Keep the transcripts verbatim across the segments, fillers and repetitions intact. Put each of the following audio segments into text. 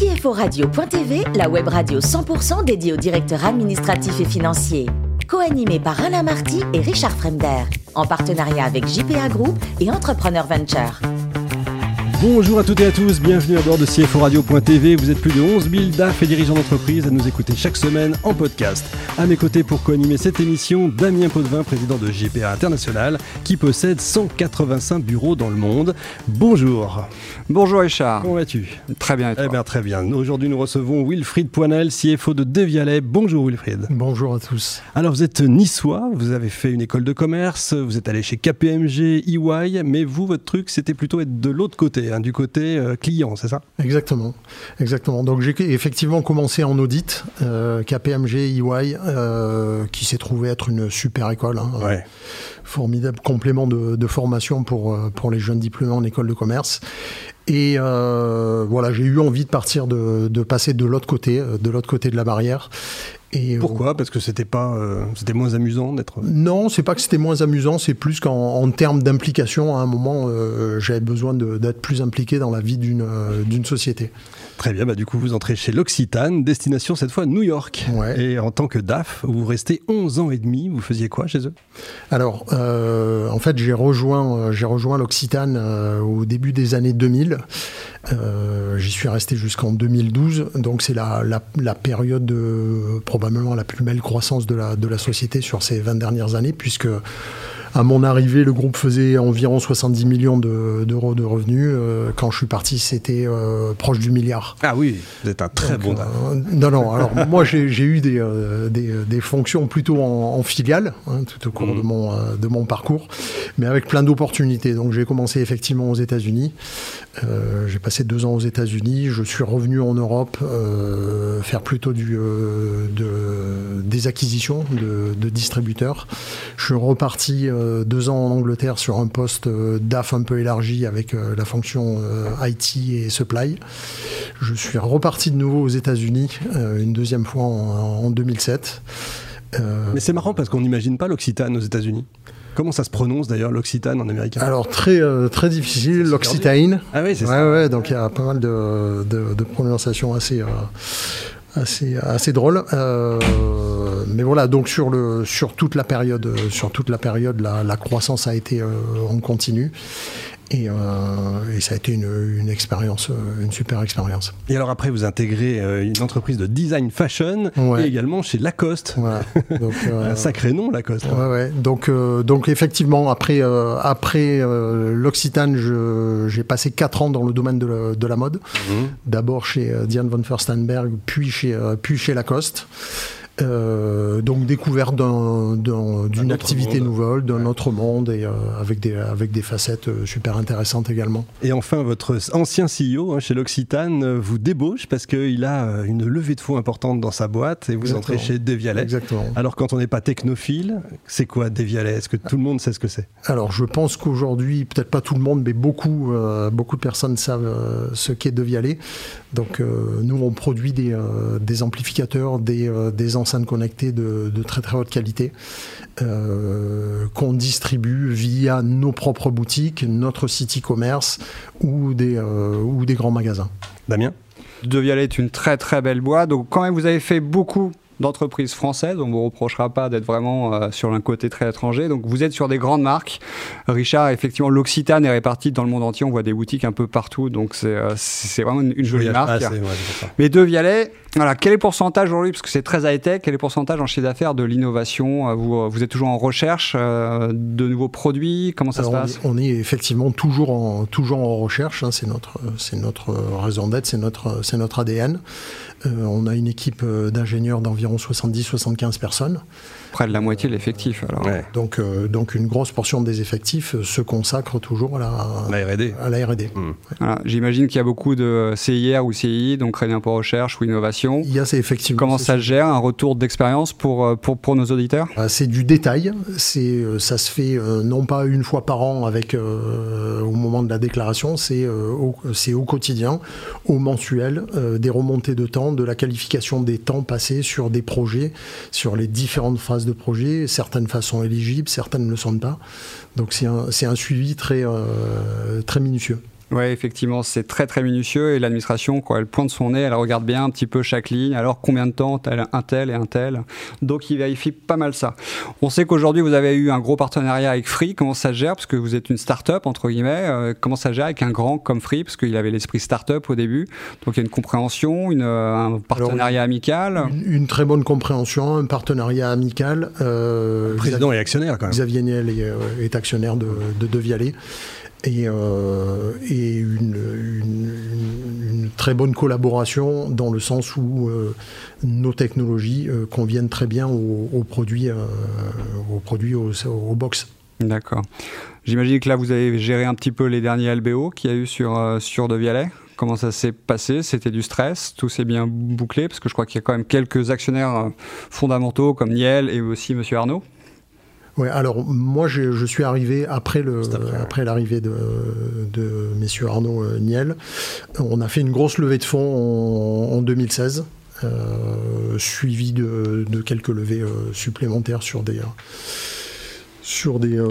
C F O Radio point T V, la web radio cent pour cent dédiée aux directeurs administratifs et financiers. Co-animée par Alain Marty et Richard Fremder, en partenariat avec J P A Group et Entrepreneur Venture. Bonjour à toutes et à tous, bienvenue à bord de C F O Radio point T V. Vous êtes plus de onze mille D A F et dirigeants d'entreprise à nous écouter chaque semaine en podcast. À mes côtés pour co-animer cette émission, Damien Potvin, président de G P A International, qui possède cent quatre-vingt-cinq bureaux dans le monde. Bonjour. Bonjour Richard. Comment vas-tu ? Très bien et toi ? Eh bien très bien. Aujourd'hui nous recevons Wilfried Poinel, C F O de Devialet. Bonjour Wilfried. Bonjour à tous. Alors vous êtes niçois, vous avez fait une école de commerce, vous êtes allé chez K P M G, E Y, mais vous, votre truc, c'était plutôt être de l'autre côté. Du côté euh, client, c'est ça ? Exactement, exactement. Donc j'ai effectivement commencé en audit, euh, K P M G, E Y, euh, qui s'est trouvé être une super école, hein, ouais. euh, formidable complément de, de formation pour, pour les jeunes diplômés en école de commerce. Et euh, voilà, j'ai eu envie de partir, de, de passer de l'autre côté, de l'autre côté de la barrière. Et pourquoi ? Parce que c'était pas, euh, c'était moins amusant d'être... Non, c'est pas que c'était moins amusant, c'est plus qu'en en termes d'implication, à un moment, euh, j'avais besoin de, d'être plus impliqué dans la vie d'une, euh, d'une société. Très bien, bah du coup vous entrez chez L'Occitane, destination cette fois New York. Ouais. Et en tant que D A F, vous restez onze ans et demi, vous faisiez quoi chez eux ? Alors, euh, en fait j'ai rejoint, j'ai rejoint L'Occitane euh, au début des années deux mille. Euh, j'y suis resté jusqu'en deux mille douze, donc c'est la, la, la période de, probablement la plus belle croissance de la, de la société sur ces vingt dernières années, puisque à mon arrivée, le groupe faisait environ soixante-dix millions de, d'euros de revenus. Euh, quand je suis parti, c'était euh, proche du milliard. Ah oui, vous êtes un très Donc, bon D A F. Euh, non, non, alors moi j'ai, j'ai eu des, euh, des, des fonctions plutôt en, en filiale, hein, tout au cours mmh. de, mon, euh, de mon parcours, mais avec plein d'opportunités. Donc j'ai commencé effectivement aux États-Unis. Euh, j'ai passé deux ans aux États-Unis. Je suis revenu en Europe euh, faire plutôt du, euh, de, des acquisitions de, de distributeurs. Je suis reparti... Euh, deux ans en Angleterre sur un poste D A F un peu élargi avec la fonction I T et supply. Je suis reparti de nouveau aux États-Unis une deuxième fois en deux mille sept. Mais c'est marrant parce qu'on n'imagine pas l'Occitane aux États-Unis. Comment ça se prononce d'ailleurs l'Occitane en américain ? Alors très, euh, très difficile, l'Occitane. Ah oui, c'est ça. Ouais, ouais, donc il y a pas mal de, de, de prononciations assez... Euh, Assez, assez drôle, euh, mais voilà, donc sur, le, sur toute la période, sur toute la, période la, la croissance a été euh, en continu. Et, euh, et ça a été une, une expérience, une super expérience. Et alors après, vous intégrez euh, une entreprise de design fashion, ouais. Et également chez Lacoste. Voilà. Donc, euh, un sacré nom, Lacoste. Ouais, ouais. Donc, euh, donc effectivement, après, euh, après euh, l'Occitane, je, j'ai passé quatre ans dans le domaine de la, de la mode. Mmh. D'abord chez euh, Diane von Furstenberg, puis chez, euh, puis chez Lacoste. Euh, donc découverte d'un, d'un, d'une activité nouvelle, d'un autre monde et euh, avec, des, avec des facettes euh, super intéressantes également. Et enfin, votre ancien C E O hein, chez L'Occitane vous débauche parce qu'il a une levée de fonds importante dans sa boîte et vous Exactement. Entrez chez Devialet. Exactement. Alors quand on n'est pas technophile, c'est quoi Devialet ? Est-ce que tout le monde sait ce que c'est ? Alors je pense qu'aujourd'hui, peut-être pas tout le monde, mais beaucoup, euh, beaucoup de personnes savent euh, ce qu'est Devialet. Donc euh, nous, on produit des, euh, des amplificateurs, des, euh, des enceintes connectées de, de très très haute qualité euh, qu'on distribue via nos propres boutiques, notre site e-commerce ou des, euh, ou des grands magasins. Damien ? Devialet est une très très belle boîte, donc quand même vous avez fait beaucoup d'entreprises françaises, on ne vous reprochera pas d'être vraiment euh, sur un côté très étranger. Donc vous êtes sur des grandes marques. Richard, effectivement, L'Occitane est répartie dans le monde entier. On voit des boutiques un peu partout. Donc c'est, euh, c'est vraiment une, une jolie oui, marque. Assez, ouais, mais Devialet, voilà, quel est le pourcentage aujourd'hui, parce que c'est très high-tech, quel est le pourcentage en chiffre d'affaires de l'innovation ? vous, vous êtes toujours en recherche euh, de nouveaux produits ? Comment ça Alors se on passe est, On est effectivement toujours en, toujours en recherche. Hein, c'est, notre, c'est notre raison d'être, c'est notre, c'est notre A D N. Euh, on a une équipe d'ingénieurs d'environ soixante-dix à soixante-quinze personnes. Près de la moitié de l'effectif. Alors. Ouais. Donc, euh, donc une grosse portion des effectifs se consacre toujours à la, la R et D. À la R et D. Mmh. Ouais. Voilà, j'imagine qu'il y a beaucoup de C I R ou C I I, donc crédit d'impôt recherche ou innovation. Il y a, c'est effectivement. Comment c'est ça se gère ? Un retour d'expérience pour, pour, pour nos auditeurs ? C'est du détail. C'est, ça se fait euh, non pas une fois par an avec, euh, au moment de la déclaration, c'est, euh, au, c'est au quotidien, au mensuel, euh, des remontées de temps, de la qualification des temps passés sur des projets, sur les différentes phases de projet, certaines phases sont éligibles, certaines ne le sont pas. Donc c'est un, c'est un suivi très, euh, très minutieux. Oui, effectivement, c'est très très minutieux, et l'administration, quand elle pointe son nez, elle regarde bien un petit peu chaque ligne. Alors, combien de temps un tel et un tel? Donc, ils vérifient pas mal ça. On sait qu'aujourd'hui, vous avez eu un gros partenariat avec Free. Comment ça se gère? Parce que vous êtes une start-up, entre guillemets. Euh, comment ça se gère avec un grand comme Free? Parce qu'il avait l'esprit start-up au début. Donc, il y a une compréhension, une, un partenariat Alors, amical. Une, une très bonne compréhension, un partenariat amical. Euh, Président et actionnaire, quand même. Xavier Niel est, est actionnaire de, de Devialet. Et, euh, et une, une, une très bonne collaboration dans le sens où euh, nos technologies euh, conviennent très bien aux, aux produits, euh, aux, produits aux, aux box. D'accord. J'imagine que là, vous avez géré un petit peu les derniers L B O qu'il y a eu sur, euh, sur Devialet. Comment ça s'est passé? C'était du stress? Tout s'est bien bouclé? Parce que je crois qu'il y a quand même quelques actionnaires fondamentaux comme Niel et aussi M. Arnault. Ouais, alors moi je, je suis arrivé après le après, après ouais. l'arrivée de, de messieurs Arnault euh, Niel. On a fait une grosse levée de fonds en, en deux mille seize, euh, suivie de, de quelques levées euh, supplémentaires sur des euh, sur des euh,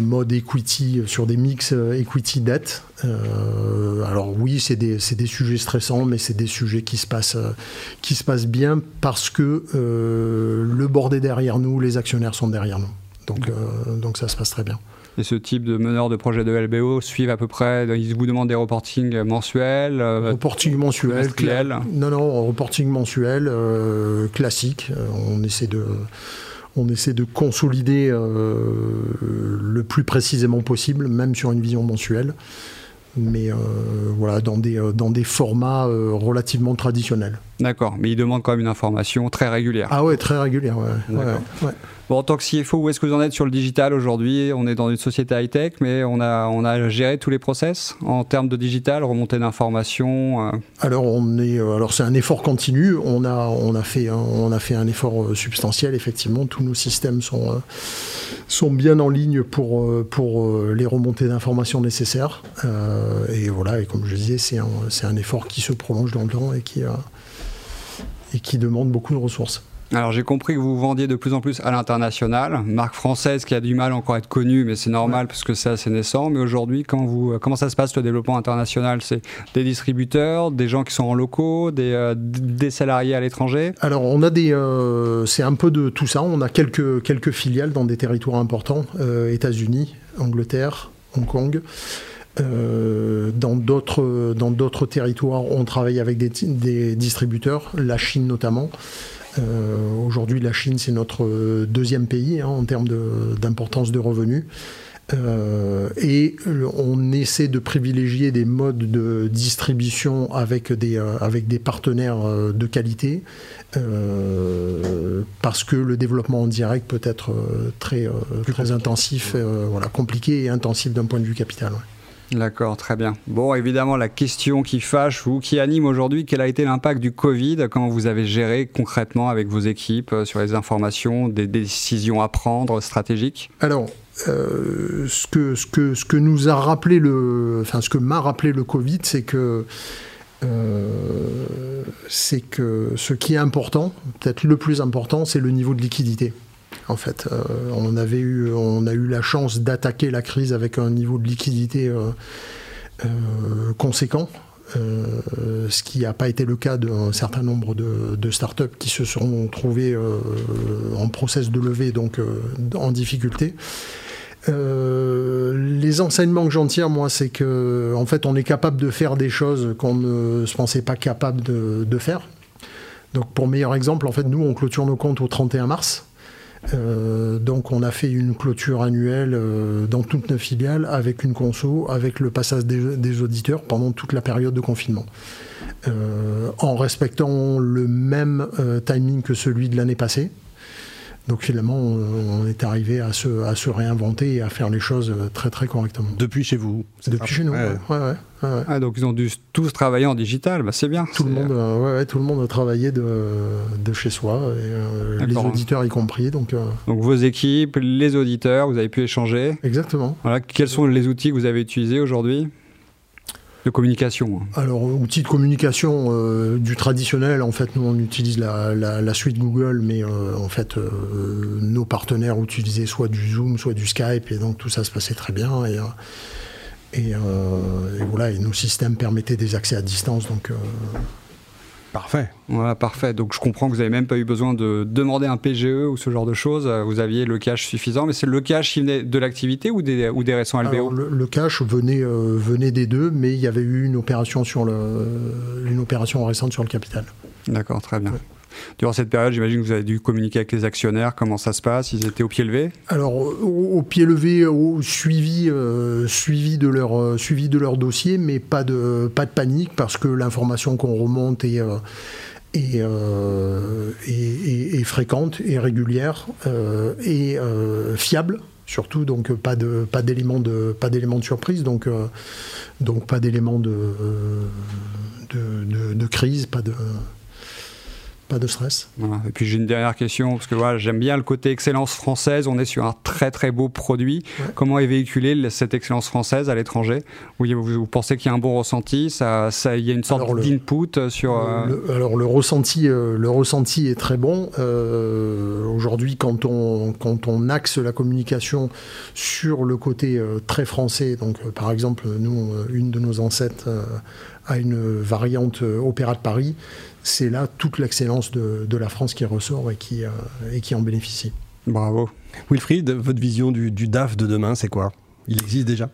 modes equity, sur des mix equity debt. Euh, alors oui, c'est des, c'est des sujets stressants, mais c'est des sujets qui se passent, qui se passent bien parce que euh, le board est derrière nous, les actionnaires sont derrière nous. Donc, euh, donc ça se passe très bien. Et ce type de meneur de projet de L B O suivent à peu près, ils vous demandent des reportings mensuels euh, Reporting mensuel, cla- non, non, reporting mensuel euh, classique. On essaie de, on essaie de consolider euh, le plus précisément possible, même sur une vision mensuelle, mais euh, voilà, dans des, dans des formats euh, relativement traditionnels. D'accord, mais ils demandent quand même une information très régulière. Ah ouais, très régulière, ouais. D'accord. Ouais, ouais. Bon, en tant que C F O, où est-ce que vous en êtes sur le digital aujourd'hui? On est dans une société high-tech, mais on a, on a géré tous les process en termes de digital, remontée d'informations. Euh... Alors, on est, alors, c'est un effort continu. On a, on a, fait, on a fait un effort substantiel, effectivement. Tous nos systèmes sont, sont bien en ligne pour, pour les remontées d'informations nécessaires. Euh, et voilà, et comme je disais, c'est un, c'est un effort qui se prolonge dans le temps et qui, euh, et qui demande beaucoup de ressources. Alors j'ai compris que vous vendiez de plus en plus à l'international, marque française qui a du mal encore à être connue, mais c'est normal, ouais, parce que c'est assez naissant. Mais aujourd'hui, quand vous, comment ça se passe le développement international? C'est des distributeurs, des gens qui sont en locaux, des, euh, des salariés à l'étranger? Alors on a des, euh, c'est un peu de tout ça. On a quelques, quelques filiales dans des territoires importants, euh, États-Unis, Angleterre, Hong Kong. Euh, dans d'autres, dans d'autres territoires, on travaille avec des, des distributeurs, la Chine notamment. Euh, aujourd'hui, la Chine, c'est notre deuxième pays hein, en termes de, d'importance de revenus. Euh, et on essaie de privilégier des modes de distribution avec des, euh, avec des partenaires euh, de qualité, euh, parce que le développement en direct peut être euh, très, euh, très intensif, euh, voilà, compliqué et intensif d'un point de vue capital. Ouais. D'accord, très bien. Bon, évidemment, la question qui fâche ou qui anime aujourd'hui, quel a été l'impact du Covid? Comment vous avez géré concrètement avec vos équipes euh, sur les informations, des décisions à prendre stratégiques? Alors, euh, ce que, ce que, ce que nous a rappelé le, enfin, ce que m'a rappelé le Covid, c'est que, euh, c'est que ce qui est important, peut-être le plus important, c'est le niveau de liquidité. En fait, euh, on avait eu, on a eu la chance d'attaquer la crise avec un niveau de liquidité euh, euh, conséquent, euh, ce qui n'a pas été le cas d'un certain nombre de, de startups qui se sont trouvées euh, en process de levée, donc euh, en difficulté. Euh, les enseignements que j'en tire, moi, c'est que, en fait, on est capable de faire des choses qu'on ne se pensait pas capable de, de faire. Donc, pour meilleur exemple, en fait, nous, on clôture nos comptes au trente et un mars. Euh, donc on a fait une clôture annuelle euh, dans toutes nos filiales avec une conso, avec le passage des, des auditeurs pendant toute la période de confinement, euh, en respectant le même euh, timing que celui de l'année passée. Donc finalement, on, on est arrivé à se, à se réinventer et à faire les choses très très correctement. Depuis chez vous? Depuis chez nous, ouais. Ouais, ouais, ouais. Ah, donc ils ont dû tous travailler en digital, bah, c'est bien. Tout, c'est... Le monde, euh, ouais, ouais, tout le monde a travaillé de, de chez soi, et, euh, les auditeurs y compris. Donc, euh... donc vos équipes, les auditeurs, vous avez pu échanger? Exactement. Voilà. Quels sont les outils que vous avez utilisés aujourd'hui de communication? Alors, outils de communication euh, du traditionnel, en fait, nous on utilise la, la, la suite Google, mais euh, en fait, euh, nos partenaires utilisaient soit du Zoom, soit du Skype, et donc tout ça se passait très bien. Et, euh, Et, euh, et voilà, et nos systèmes permettaient des accès à distance, donc... Euh Parfait, voilà, parfait. Donc je comprends que vous n'avez même pas eu besoin de demander un P G E ou ce genre de choses, vous aviez le cash suffisant, mais c'est le cash qui venait de l'activité ou des, ou des récents L B O? Alors, le, le cash venait, euh, venait des deux, mais il y avait eu une opération, sur le, une opération récente sur le capital. D'accord, très bien. Ouais. Durant cette période, j'imagine que vous avez dû communiquer avec les actionnaires, comment ça se passe, ils étaient au pied levé? Alors, au, au pied levé, au suivi, euh, suivi, de leur, euh, suivi de leur dossier, mais pas de, pas de panique, parce que l'information qu'on remonte est, euh, est, euh, est, est, est fréquente, est régulière, euh, est euh, fiable. Surtout, donc pas de pas d'éléments de pas d'éléments de surprise, donc euh, donc pas d'éléments de, euh, de, de de crise, pas de Pas de stress. Voilà. Et puis j'ai une dernière question, parce que voilà, j'aime bien le côté excellence française, on est sur un très très beau produit. Ouais. Comment est véhiculée cette excellence française à l'étranger? Oui, vous, vous pensez qu'il y a un bon ressenti? Ça, ça, il y a une sorte d'input sur... Le, le, alors le ressenti, euh, le ressenti est très bon. Euh, aujourd'hui, quand on, quand on axe la communication sur le côté euh, très français, donc euh, par exemple, nous, euh, une de nos ancêtres euh, a une variante euh, Opéra de Paris. C'est là toute l'excellence de, de la France qui ressort et qui, euh, et qui en bénéficie. Bravo. Wilfried, votre vision du, du D A F de demain, c'est quoi? Il existe déjà?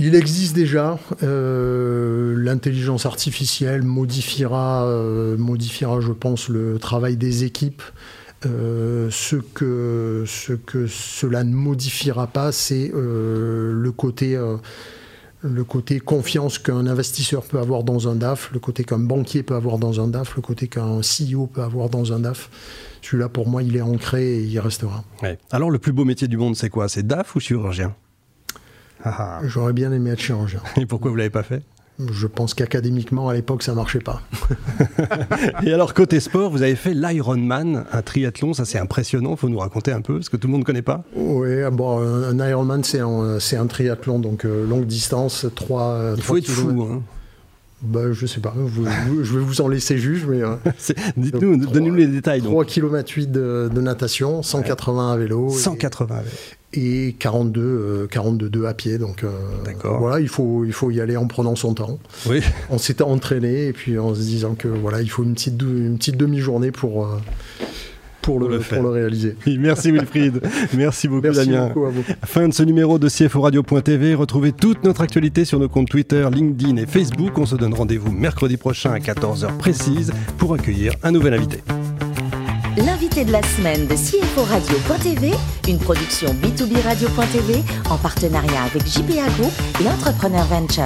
Il existe déjà. Euh, l'intelligence artificielle modifiera, euh, modifiera, je pense, le travail des équipes. Euh, ce, que, ce que cela ne modifiera pas, c'est euh, le côté... Euh, le côté confiance qu'un investisseur peut avoir dans un D A F, le côté qu'un banquier peut avoir dans un D A F, le côté qu'un C E O peut avoir dans un D A F. Celui-là, pour moi, il est ancré et il restera. Ouais. Alors, le plus beau métier du monde, c'est quoi? C'est D A F ou chirurgien? ah, ah. J'aurais bien aimé être chirurgien. Et pourquoi vous ne l'avez pas fait? Je pense qu'académiquement, à l'époque, ça ne marchait pas. Et alors, côté sport, vous avez fait l'Ironman, un triathlon. Ça, c'est impressionnant. Il faut nous raconter un peu, parce que tout le monde ne connaît pas. Oui, bon, un Ironman, c'est un, c'est un triathlon, donc euh, longue distance, trois Il faut être kilomètres. Fou, hein. Ben, je ne sais pas. Vous, vous, je vais vous en laisser juge, mais... Euh, dites-nous, donnez-nous les détails. trois virgule huit kilomètres de, de natation, cent quatre-vingts ouais. à vélo. cent quatre-vingts à vélo. Et quarante-deux, euh, quarante-deux à pied, donc euh, voilà, il faut, il faut y aller en prenant son temps. Oui. On s'était entraîné et puis en se disant que voilà, il faut une petite, une petite demi-journée pour, euh, pour, pour, le, le pour le réaliser. Oui, merci Wilfried, merci beaucoup merci Damien. Beaucoup à vous. Fin de ce numéro de C F O Radio point T V, retrouvez toute notre actualité sur nos comptes Twitter, LinkedIn et Facebook. On se donne rendez-vous mercredi prochain à quatorze heures précises pour accueillir un nouvel invité. L'invité de la semaine de C F O Radio point T V, une production B deux B Radio point T V en partenariat avec J P A Group et Entrepreneur Venture.